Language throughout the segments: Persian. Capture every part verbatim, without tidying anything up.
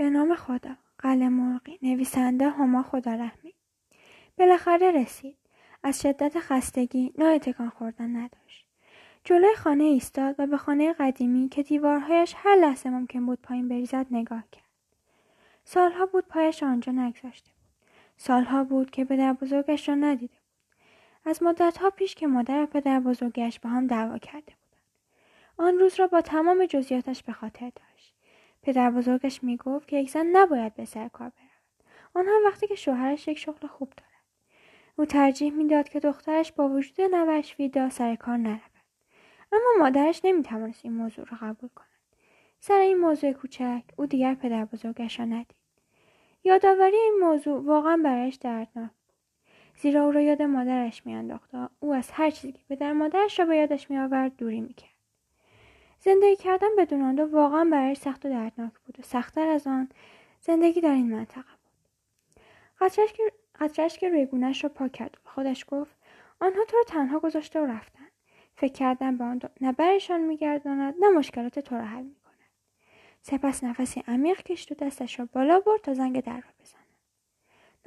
به نام خدا. قله مرغی، نویسنده هما خدارحمی. بالاخره رسید. از شدت خستگی نوعی تکان خوردن نداشت. جلوی خانه ایستاد و به خانه قدیمی که دیوارهایش هر لحظه ممکن بود پایین بریزد نگاه کرد. سالها بود پایش آنجا نگذاشته بود. سالها بود که پدر بزرگش را ندیده بود. از مدتها پیش که مادر و پدر بزرگش با هم دعوا کرده بودند. آن روز را با تمام جزئیاتش به خاطر داشت. پدر بزرگش می گفت که یک زن نباید به سر کار برود. آن هم وقتی که شوهرش یک شغل خوب دارد. او ترجیح می داد که دخترش با وجود نوه‌اش ویدا سر کار نرود. اما مادرش نمی توانست این موضوع را قبول کند. سر این موضوع کوچک او دیگر پدر بزرگش را ندید. یادآوری این موضوع واقعا برایش دردناک بود. زیرا او را یاد مادرش می انداخت و او از هر چیزی که پدر مادرش را به یادش می آورد دوری می کرد. زندگی کردن بدون آن دو واقعا برایش سخت و دردناک بود و سختتر از آن زندگی در این منطقه بود. قطره‌اش که قطره‌اش که روی گونه‌اش را پاک کرد و خودش گفت آنها تو را تنها گذاشته و رفتن. فکر کردن به آن دو نه برشان می‌گرداند نه مشکلات تو را حل می‌کند. سپس نفسی عمیق کشید و دستش را بالا برد تا زنگ در را بزند.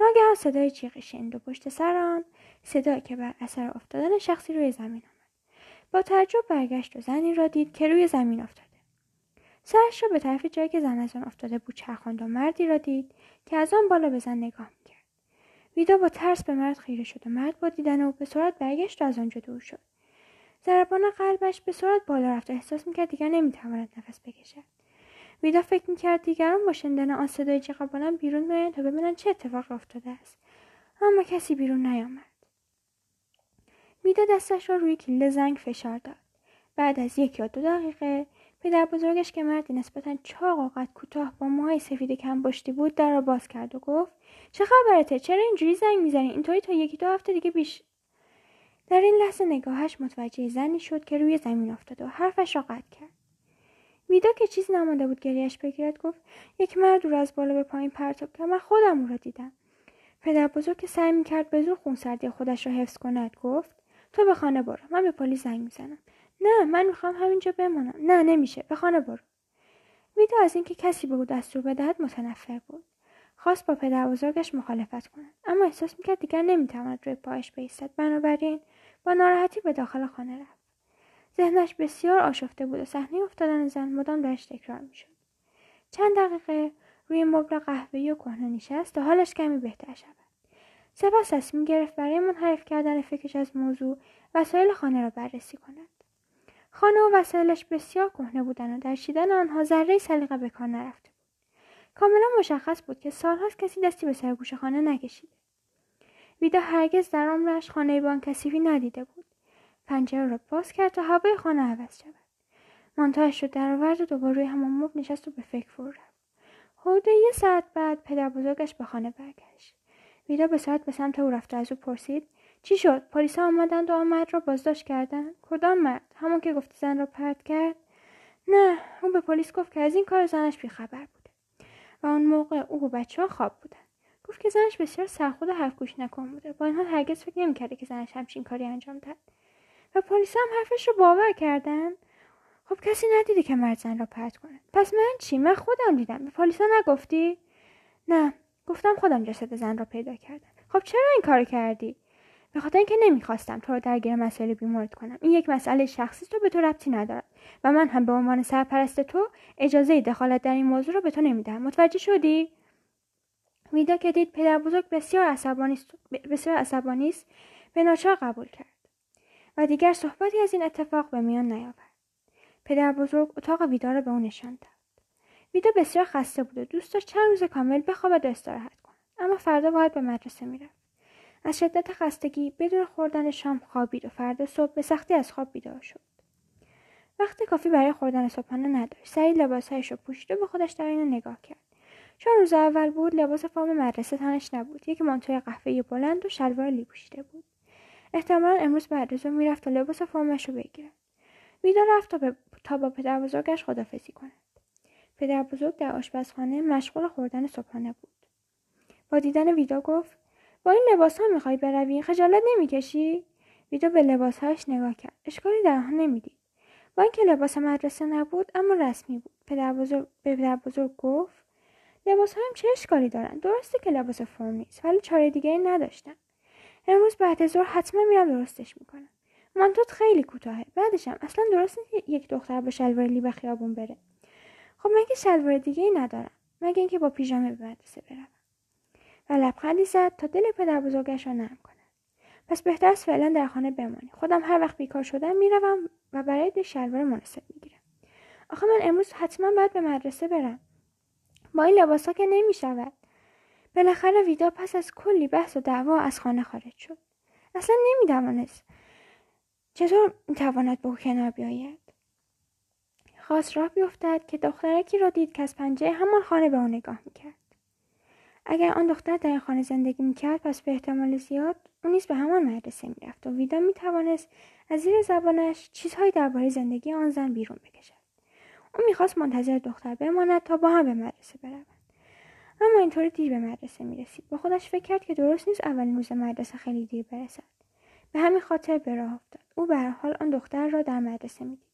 ناگهان صدای جیغی شنید و پشت سر آن صدایی که بر اثر افتادن شخصی روی زمین آمد. با تعجب برگشت و زنی را دید که روی زمین افتاده. سرش را به طرف جایی که زن از آن افتاده بود چرخاند و مردی را دید که از آن بالا به زن نگاه می‌کرد. ویدا با ترس به مرد خیره شد و مرد با دیدن او به سرعت برگشت و از آنجا دور شد. ضربان قلبش به سرعت بالا رفت و احساس میکرد دیگر نمیتواند نفس بکشد. ویدا فکر میکرد دیگران با شنیدن آن صدای جیغ بلند بیرون میآیند تا ببینند چه اتفاق افتاده است. اما کسی بیرون نیامد. ویدا دستش را روی کلید زنگ فشار داد. بعد از یک یا دو دقیقه پدر بزرگش که مردی نسبتا چاق و قد کوتاه با موهای سفید کم پشتی بود در را باز کرد و گفت چه خبرته؟ چرا اینجوری زنگ میزنی؟ اینطوری تا یکی دو هفته دیگه بیش. در این لحظه نگاهش متوجه زنی شد که روی زمین افتاده و حرفش را قطع کرد. ویدا که چیزی نمانده بود گریه‌اش بگیرد گفت یک مرد را از بالا به پایین پرتاب کرد. من خودم او را دیدم. پدر بزرگ که سعی می‌کرد به زور خونسردی خودش را حفظ کند گفت تو به خانه برو. من به پلیس زنگ میزنم. نه من می‌خوام همینجا بمانم. نه نمیشه. به خانه برو. ویدا از اینکه کسی به او دستور بدهد متنفر بود. خواست با پدر بزرگش مخالفت کند اما احساس میکرد دیگر نمیتواند روی پایش بایستد. بنابراین با ناراحتی به داخل خانه رفت. ذهنش بسیار آشفته بود و صحنه افتادن زن مدام درش تکرار میشد. چند دقیقه روی مبل قهوه‌ای و کهنه نشست تا حالش کمی بهتر شود. سپس تصمیم گرفت برای منحرف کردن فکرش از موضوع وسایل خانه را بررسی کند. خانه و وسایلش بسیار کهنه بودند و در چیدن آنها ذره‌ای سلیقه به کار نرفته. کاملا مشخص بود که سال‌هاست کسی دستی به سر گوشه خانه نکشیده. ویدا هرگز در عمرش خانه‌ای با آن کثیفی ندیده بود. پنجره را باز کرد تا هوای خانه عوض شود. مانتویش را درآورد و دوباره روی همان مبل نشست و به فکر فرو رفت. حدود یک ساعت بعد پدر بزرگش به خانه برگشت. ویدا به سرعت به سمت او رفت و از او پرسید چی شد؟ پلیس‌ها آمدند و آن مرد را بازداشت کردند. کدام مرد؟ همون که گفتی زن را پرت کرد؟ نه، او به پلیس گفت که از این کار زنش بی‌خبر بود. و اون موقع او و بچه‌ها خواب بودن. گفت که زنش بسیار سرخود و حرف گوش نکن بوده. با این حال هرگز فکر نمی‌کرده که زنش همچین کاری انجام داد. و پلیس هم حرفش رو باور کردن. خب کسی ندیده که مرد زن را پرت کنه. پس من چی؟ من خودم دیدم. به پلیسا نگفتی؟ نه، گفتم خودم جسد زن را پیدا کردم. خب چرا این کارو کردی؟ به خاطر اینکه نمی‌خواستم تو رو درگیر مسائل بیمارت کنم. این یک مسئله شخصی تو به تو ربطی ندارد و من هم به عنوان سرپرست تو اجازه دخالت در این موضوع رو به تو نمیدم. متوجه شدی؟ ویدا که دید پدر بزرگ بسیار عصبانی است، بسیار عصبانی است، به ناچار قبول کرد و دیگر صحبتی از این اتفاق به میان نیاورد. پدر بزرگ اتاق ویدا را به او نشان داد. ویدا بسیار خسته بود و دوست داشت چند روز کامل بخوابد و استراحت کند. اما فردا باید به مدرسه میرفت. از شدت خستگی بدون خوردن شام خوابید و فردا صبح به سختی از خواب بیدار شد. وقت کافی برای خوردن صبحانه نداشت. سریع لباسهایش را پوشید و به خودش در آینه نگاه کرد. چون روز اول بود لباس فرم مدرسه تنش نبود. یک مانتوی قهوه‌ای بلند و شلوار لی پوشیده بود. احتمالاً امروز بعدازظهر میرفت و لباس فرمش رو بگیرد. ویدا رفت تا با پدر بزرگش خداحافظی کند. پدر بزرگ در آشپزخانه مشغول خوردن صبحانه بود. با دیدن ویدا گفت با این لباس‌ها می‌خوای بروی؟ خجالت نمی‌کشی؟ ویدا به لباس‌هاش نگاه کرد. اشکالی در آنها نمی‌دید. با اینکه لباس مدرسه نبود اما رسمی بود. پدر بزرگ به پدر بزرگ گفت لباس هم چه اشکالی دارن؟ درسته که لباس فرم نیست، ولی چاره دیگه نداشتم. امروز بعد ظهر حتما میرم درستش میکنم. مانتوت خیلی کوتاهه، بعدشم اصلا درست نیست یک دختر با شلوار لی به خیابون بره. خب من که شلوار دیگه‌ای ندارم، مگه اینکه با پیژامه به مدرسه برم. و لبخندی زد تا دل پدربزرگش رو نرم کنه. پس بهتر است فعلا در خانه بمانی. خودم هر وقت بیکار شدم میروم و برای یک شلوار مناسب میگیرم. آخه من امروز حتما باید به مدرسه برم. با این لباسا که نمیشود. بالاخره ویدا پس از کلی بحث و دعوا از خانه خارج شد. اصلا نمیدونست چطور میتواند به او کنار بیاید. خواست راه بیفتد که دخترکی را دید که از پنجره همان خانه به او نگاه میکرد. اگر آن دختر در این خانه زندگی میکرد، پس به احتمال زیاد او نیز به همان مدرسه میرفت و ویدا میتوانست از زیر زبانش چیزهایی درباره زندگی آن زن بیرون بکشد. او میخواست منتظر دختر بماند تا با هم به مدرسه بروند، اما اینطوری دیر به مدرسه میرسید. با خودش فکر کرد که درست نیست اولین روز مدرسه خیلی دیر برسد. به همین خاطر به راه افتاد. او به هر حال آن دختر را در مدرسه میدید.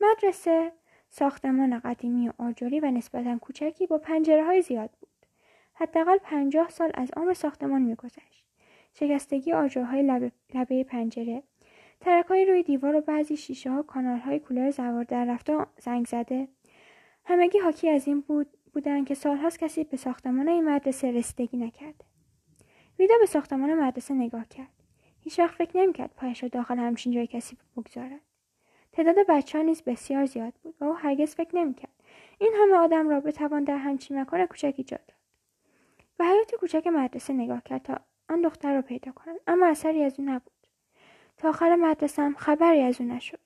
مدرسه ساختمان قدیمی و آجری و نسبتاً کوچکی با پنجره‌های زیاد بود. حداقل پنجاه سال از عمر ساختمان میگذشت. شکستگی آجرهای لبه, لبه پنجره، ترک‌های روی دیوار و بعضی شیشه‌ها، کانال‌های کولر زوار در رفته و زنگ زده، همگی حاکی از این بود بودند که سال‌هاست کسی به ساختمان این مدرسه رسیدگی نکرده. ویدا به ساختمان مدرسه نگاه کرد. هیچ وقت فکر نمی‌کرد پایش را داخل همچین جای کسی بگذارد. تعداد بچه‌ها نیز بسیار زیاد بود و او هرگز فکر نمی‌کرد این همه آدم را بتوان در همچین مکان کوچک ایجاد کرد. به حیاط کوچک مدرسه نگاه کرد تا آن دختر را پیدا کند، اما اثری از او نبود. تا آخر مدرسه هم خبری از او نشد.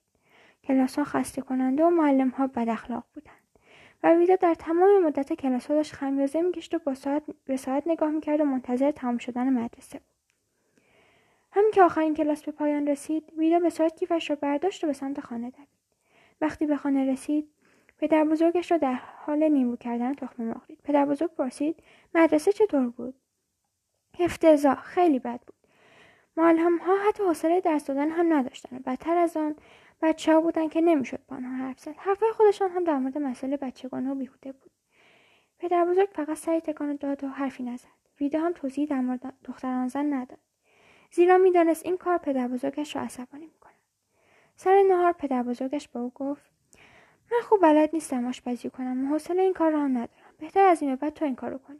کلاس‌ها خسته کننده و معلم‌ها بد اخلاق بودند. و ویدا در تمام مدت کلاس‌ها داشت خمیازه می‌کشید و با ساعت به ساعت نگاه می‌کرد و منتظر تمام شدن مدرسه بود. همین که آخرین کلاس به پایان رسید، ویدا به سرعت کیفش را برداشت و به سمت خانه دوید. وقتی به خانه رسید، پدربزرگش را در حال نیمو کردن تخم مرغ دید. پدربزرگ پرسید: مدرسه چطور بود؟ افتضاح، خیلی بد بود. معلم‌ها حتی حوصله درس دادن هم نداشتند. بدتر از آن، بچه‌ها بودند که نمیشد با آنها حرف زد. حرفهای خودشان هم در مورد مسئله بچگانه و بیهوده بود. پدربزرگ فقط سری تکان داد و حرفی نزد. ویدا هم توضیحی در مورد دختران زن نداد، زیرا میدانست این کار پدربزرگش را عصبانی می‌کند. سر نهار پدربزرگش با او گفت: من خوب بلد نیستم آشپزی کنم و حوصله این کار را هم ندارم. بهتر از این بعد تو این کارو کنی.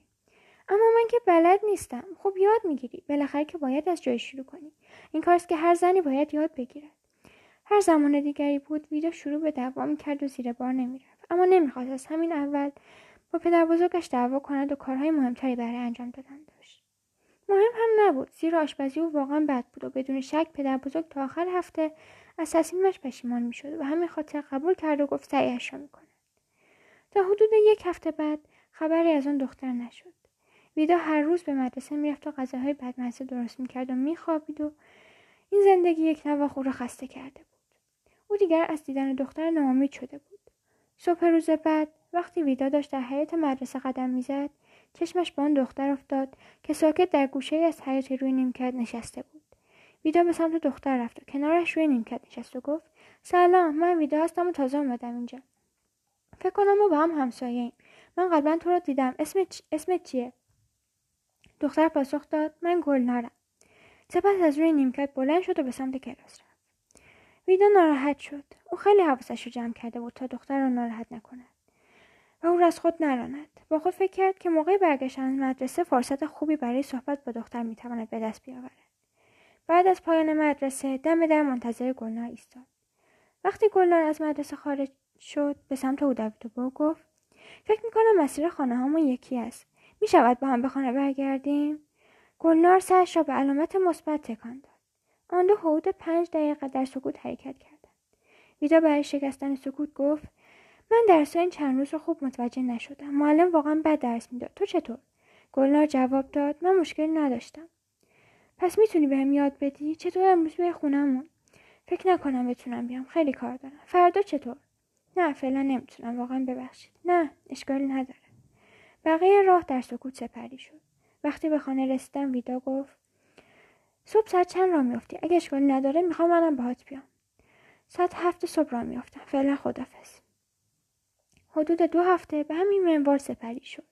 اما من که بلد نیستم. خب یاد میگیری. بالاخره که باید از جای شروع کنی. این کاریست که هر زنی باید یاد بگیرد. هر زمان دیگری بود، ویدا شروع به دعوا میکرد و زیر بار نمیرفت. اما نمیخواست از همین اول با پدربزرگش دعوا کند و کارهای مهمتری برای انجام دادن داشت. مهم هم نبود، زیرا آشپزی او واقعا بد بود و بدون شک پدربزرگ تا آخر هفته از تصمیمش پشیمان میشد و همین خاطر قبول کرد و گفت سعیش را میکند. تا حدود یک هفته بعد خبری از آن دختر نشد. ویدا هر روز به مدرسه میرفت و غذاهای بدمزه درست میکرد و میخوابید و این زندگی یک نواخت او را خسته کرده بود. او دیگر از دیدن دختر ناامید شده بود. صبح روز بعد وقتی ویدا داشت در حیاط مدرسه قدم میزد، چشمش به آن دختر افتاد که ساکت در گوشه‌ای از حیاط روی نیمکت نشسته بود. ویدا به سمت دختر رفت و کنارش روی نیمکت نشست و گفت: سلام، من ویدا هستم و تازه اومدم اینجا. فکر کنم ما با هم همسایه‌ایم. من قبلا تو را دیدم. اسم چ... اسمت چیه؟ دختر پاسخ داد: من گلنارم. سپس از روی نیمکت بلند شد و به سمت کلاس رفت. ویدا ناراحت شد. او خیلی حواسش رو جمع کرده بود تا دختر را ناراحت نکند و او را از خود نراند. با خود فکر کرد که موقع برگشتن از مدرسه فرصت خوبی برای صحبت با دختر میتواند به دست بیاورد. بعد از پایان مدرسه دم در منتظر گلنار ایستاد. وقتی گلنار از مدرسه خارج شد، به سمت او دوید و به او گفت: فکر میکنم مسیر خانه هامون یکی است. میشود با هم به خانه برگردیم؟ گلنار سرش را به علامت مثبت تکان داد. آن دو حدود پنج دقیقه در سکوت حرکت کردند. ویدا برای شکستن سکوت گفت: من درس این چند روز رو خوب متوجه نشدم. معلم واقعا بد درس میداد. تو چطور؟ گلنار جواب داد: من مشکل نداشتم. پس میتونی بهم یاد بدی؟ چطور امروز به خونمون؟ فکر نکنم بتونم بیام، خیلی کار دارم. فردا چطور؟ نه فعلا نمیتونم، واقعا ببخشید. نه اشکالی نداره. بقیه راه در سکوت سپری شد. وقتی به خانه رسیدم، ویدا گفت: صبح ساعت چند راه میافتی؟ اگه اشکالی نداره میخوام منم باهات بیام. ساعت هفت صبح راه میافتم. فعلا خدافظ. حدود دو هفته به همین منوال سپری شد.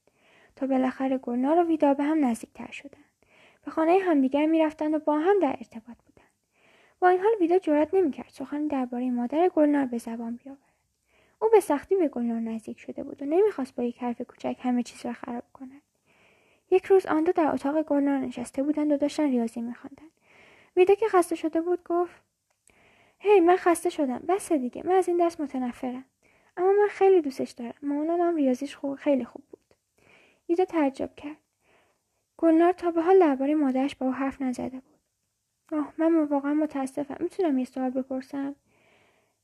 تا بالاخره گلنار و ویدا به هم نزدیکتر شدند. به خانه همدیگر می‌رفتند و با هم در ارتباط بودند. با این حال ویدا جرأت نمی‌کرد سخنی درباره مادر گلنار به زبان بیاورد. او به سختی به گلنار نزدیک شده بود و نمی‌خواست با یک حرف کوچک همه چیز را خراب کند. یک روز آن دو در اتاق گلنار نشسته بودند و داشتن ریاضی می‌خواندند. ویدا که خسته شده بود گفت: هی hey, من خسته شدم، بس دیگه، من از این درس متنفرم. اما من خیلی دوستش دارم. مامانم ریاضیش خوب خیلی خوب بود. ویدا تعجب کرد. گلنار تا به حال درباره مادرش با او حرف نزده بود. آه من واقعا متاسفم. میتونم یه سوال بپرسم؟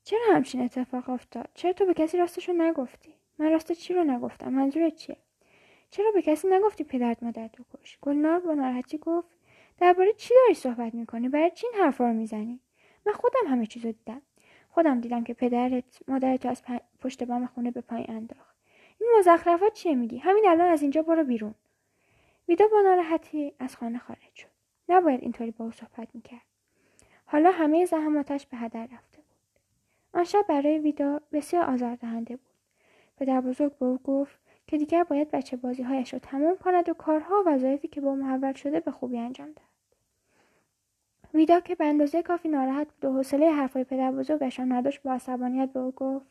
چرا همچین اتفاق افتاد؟ چرا تو به کسی راستشو نگفتی؟ من راست چی رو نگفتم؟ منظورت چیه؟ چرا به کسی نگفتی پدرت مادرت رو کش؟ گلنار با ناراحتی گفت: درباره چی داری صحبت میکنی؟ برای چی این حرفا رو میزنی؟ من خودم همه چیزو دیدم. خودم دیدم که پدرت مادرت از پشت بام خونه به پایین انداخت. این مزخرفات چیه میگی؟ همین الان از اینجا برو بیرون. ویدا با ناراحتی از خانه خارج شد. نباید اینطوری با او صحبت میکرد. حالا همه زحماتش به هدر رفته بود. آن شب برای ویدا بسیار آزاردهنده بود. پدربزرگ به او گفت که دیگر باید بچه بازیهایش را تمام کند و کارها و وظایفی که به او محول شده به خوبی انجام دهد. ویدا که به اندازه کافی ناراحت بود و حوصله حرفهای پدربزرگش را نداشت، با عصبانیت به او گفت: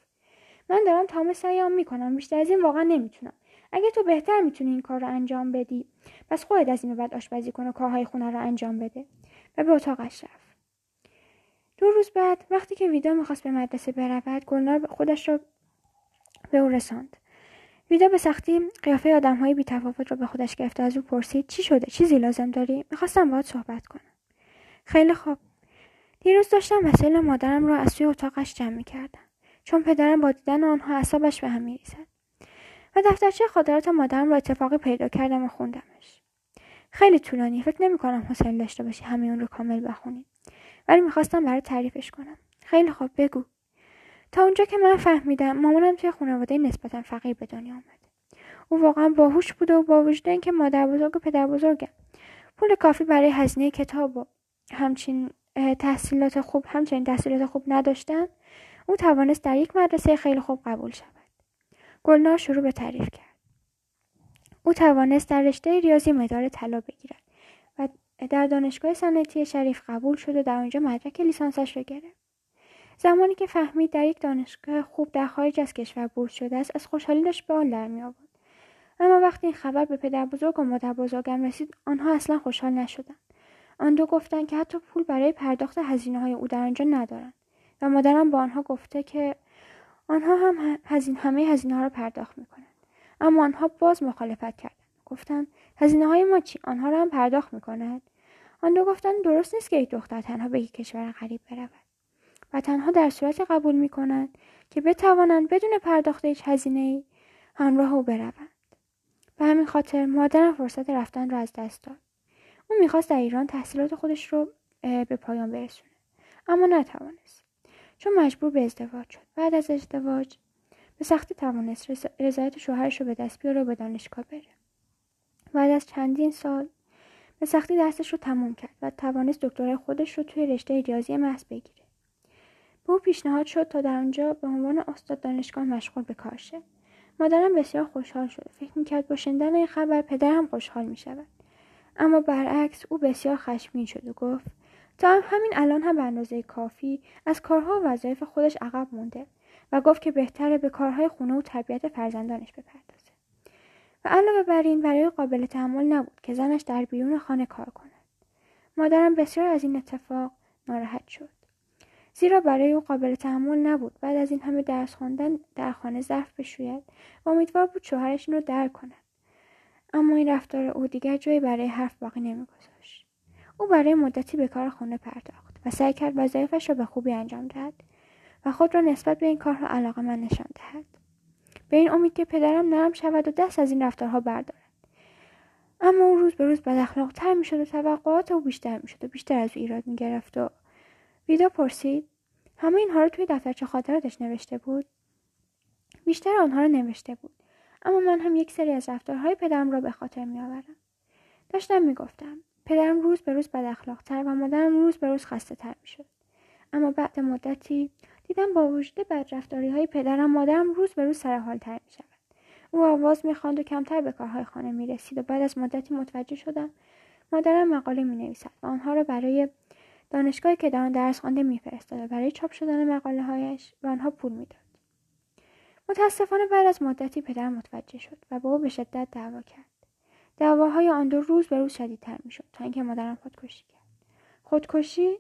من دارم تمام سعیام میکنم، بیشتر از این واقعا نمیتونم. اگه تو بهتر میتونی این کار رو انجام بدی، پس خودت از این به بعد آشپزی کن و کارهای خونه رو انجام بده. و به اتاقش رفت. دو روز بعد وقتی که ویدا میخواست به مدرسه برود، گلنار خودش را به او رساند. ویدا به سختی قیافه آدمهای بی‌تفاوت را به خودش گرفت و از او پرسید: چی شده؟ چیزی لازم داری؟ میخواستم باهات صحبت کنم. خیلی خوب. دیروز داشتم مسائل مادرم را از توی اتاقش جمع می‌کردم، چون پدرم با دیدن آنها اعصابش به هم می‌ریزد. و دفترچه خاطرات مادرم را اتفاقی پیدا کردم و خوندمش. خیلی طولانی، فکر نمی‌کنم حوصله داشته باشی همه اون رو کامل بخونی. ولی می‌خواستم برای تعریفش کنم. خیلی خوب، بگو. تا اونجا که من فهمیدم، مامانم توی خانواده نسبتاً فقیر به دنیا آمده. او واقعاً باهوش بود و با وجود اینکه مادربزرگ و پدربزرگم، پول کافی برای هزینه کتاب و همچین تحصیلات خوب همچنین تحصیلات خوب نداشتن، او توانست در یک مدرسه خیلی خوب قبول شود. گلنار شروع به تعریف کرد. او توانست در رشته ریاضی مدال طلا بگیرد و در دانشگاه صنعتی شریف قبول شد و در آنجا مدرک لیسانسش را گرفت. زمانی که فهمید در یک دانشگاه خوب در خارج از کشور بورس شده است، از خوشحالی داشت به آن درمی آورد. اما وقتی این خبر به پدربزرگ و مادربزرگم رسید، آنها اصلا خوشحال نشدند. آن دو گفتند که حتی پول برای پرداخت هزینه‌های او در آنجا ندارند و مادرم با آنها گفته که آنها هم هزینه همه هزینه‌ها را پرداخت می‌کنند. اما آنها باز مخالفت کردند. گفتند هزینه‌های ما چی؟ آنها را هم پرداخت می‌کنند. آن دو گفتند درست نیست که یک دختر تنها به یک کشور غریب برود و تنها در صورت قبول می‌کنند که بتوانند بدون پرداخت هیچ هزینه‌ای همراه او بروند. به همین خاطر مادرم فرصت رفتن را از دست داد. او میخواست در ایران تحصیلات خودش رو به پایان برسونه، اما نتوانست، چون مجبور به ازدواج شد. بعد از ازدواج به سختی توانست رضایت شوهرش رو به دست بیاره و به دانشگاه بره. بعد از چندین سال به سختی درسش رو تموم کرد و توانست دکترای خودش رو توی رشته ریاضی محض بگیره. به او پیشنهاد شد تا در آنجا به عنوان استاد دانشگاه مشغول به کار شه. مادرم بسیار خوشحال شد. فکر میکرد با شنیدن این خبر پدرم خوشحال میشود. اما برعکس او بسیار خشمگین شد و گفت تا همین الان هم به اندازه کافی از کارها و وظایف خودش عقب مونده و گفت که بهتره به کارهای خونه و تربیت فرزندانش بپردازه. و علاوه بر این برای قابل تحمل نبود که زنش در بیرون خانه کار کند. مادرم بسیار از این اتفاق ناراحت شد، زیرا برای او قابل تحمل نبود بعد از این همه درس خواندن در خانه ظرف بشوید و امیدوار بود شوهرش این رو درک کند. اما این رفتار او دیگر جایی برای حرف باقی نمیگذاشت. او برای مدتی به کار خانه پرداخت و سعی کرد وظایفش را به خوبی انجام دهد و خود را نسبت به این کارها علاقه‌مند نشان دهد، به این امید که پدرم نرم شود و دست از این رفتارها بردارد. اما او روز به روز بداخلاق‌تر میشد و توقعات او بیشتر میشد و بیشتر از او ایراد میگرفت. و ویدا پرسید همه اینها را توی دفترچه خاطراتش نوشته بود؟ بیشتر آنها را نوشته بود، اما من هم یک سری از رفتارهای پدرم را به خاطر میآورم. داشتم میگفتم پدرم روز به روز بداخلاق‌تر و مادرم روز به روز خسته‌تر میشد. اما بعد مدتی دیدم با وجود بدرفتاری‌های پدرم، مادرم روز به روز سرحال‌تر میشود او آواز میخواند و کمتر به کارهای خانه میرسید و بعد از مدتی متوجه شدم مادرم مقاله مینویسد و آنها را برای دانشگاهی که در آن درس خوانده میفرستاد و برای چاپ شدن مقاله هایش به آنها پول میداد. متاسفانه بعد از مدتی پدرم متوجه شد و با او به شدت دعوا کرد. دعواهای آن دو روز به روز شدیدتر میشد تا اینکه مادرم خودکشی کرد. خودکشی؟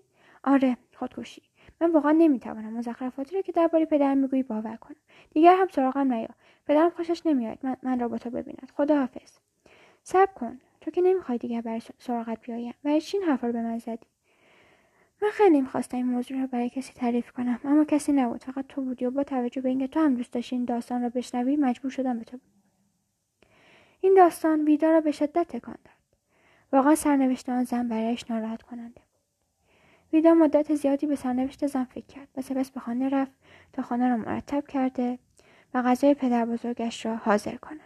آره، خودکشی. من واقعا نمیتوانم مزخرفاتی را که درباره پدرم میگویی باور کنم. دیگر هم سراغم نیا. پدرم خوشش نمیاد من من را با تو ببیند. خداحافظ. صبر کن. تو که نمیخوای دیگر برای سراغت بیایم. و چین حرفا رو به من زدی؟ من خیلی می‌خواستم این موضوع رو برای کسی تعریف کنم، اما کسی نبود. فقط تو بودی و با توجه به اینکه تو هم دوست داشتی این داستان را بشنوی، مجبور شدم به تو بگم. این داستان بیدار را به شدت تکان داد. واقعا سرنوشت آن زن برایش ناراحت کننده بود. ویدا مدت زیادی به سرنوشت زن فکر کرد و سپس به خانه رفت تا خانه را مرتب کرده و غذای پدربزرگش را حاضر کند.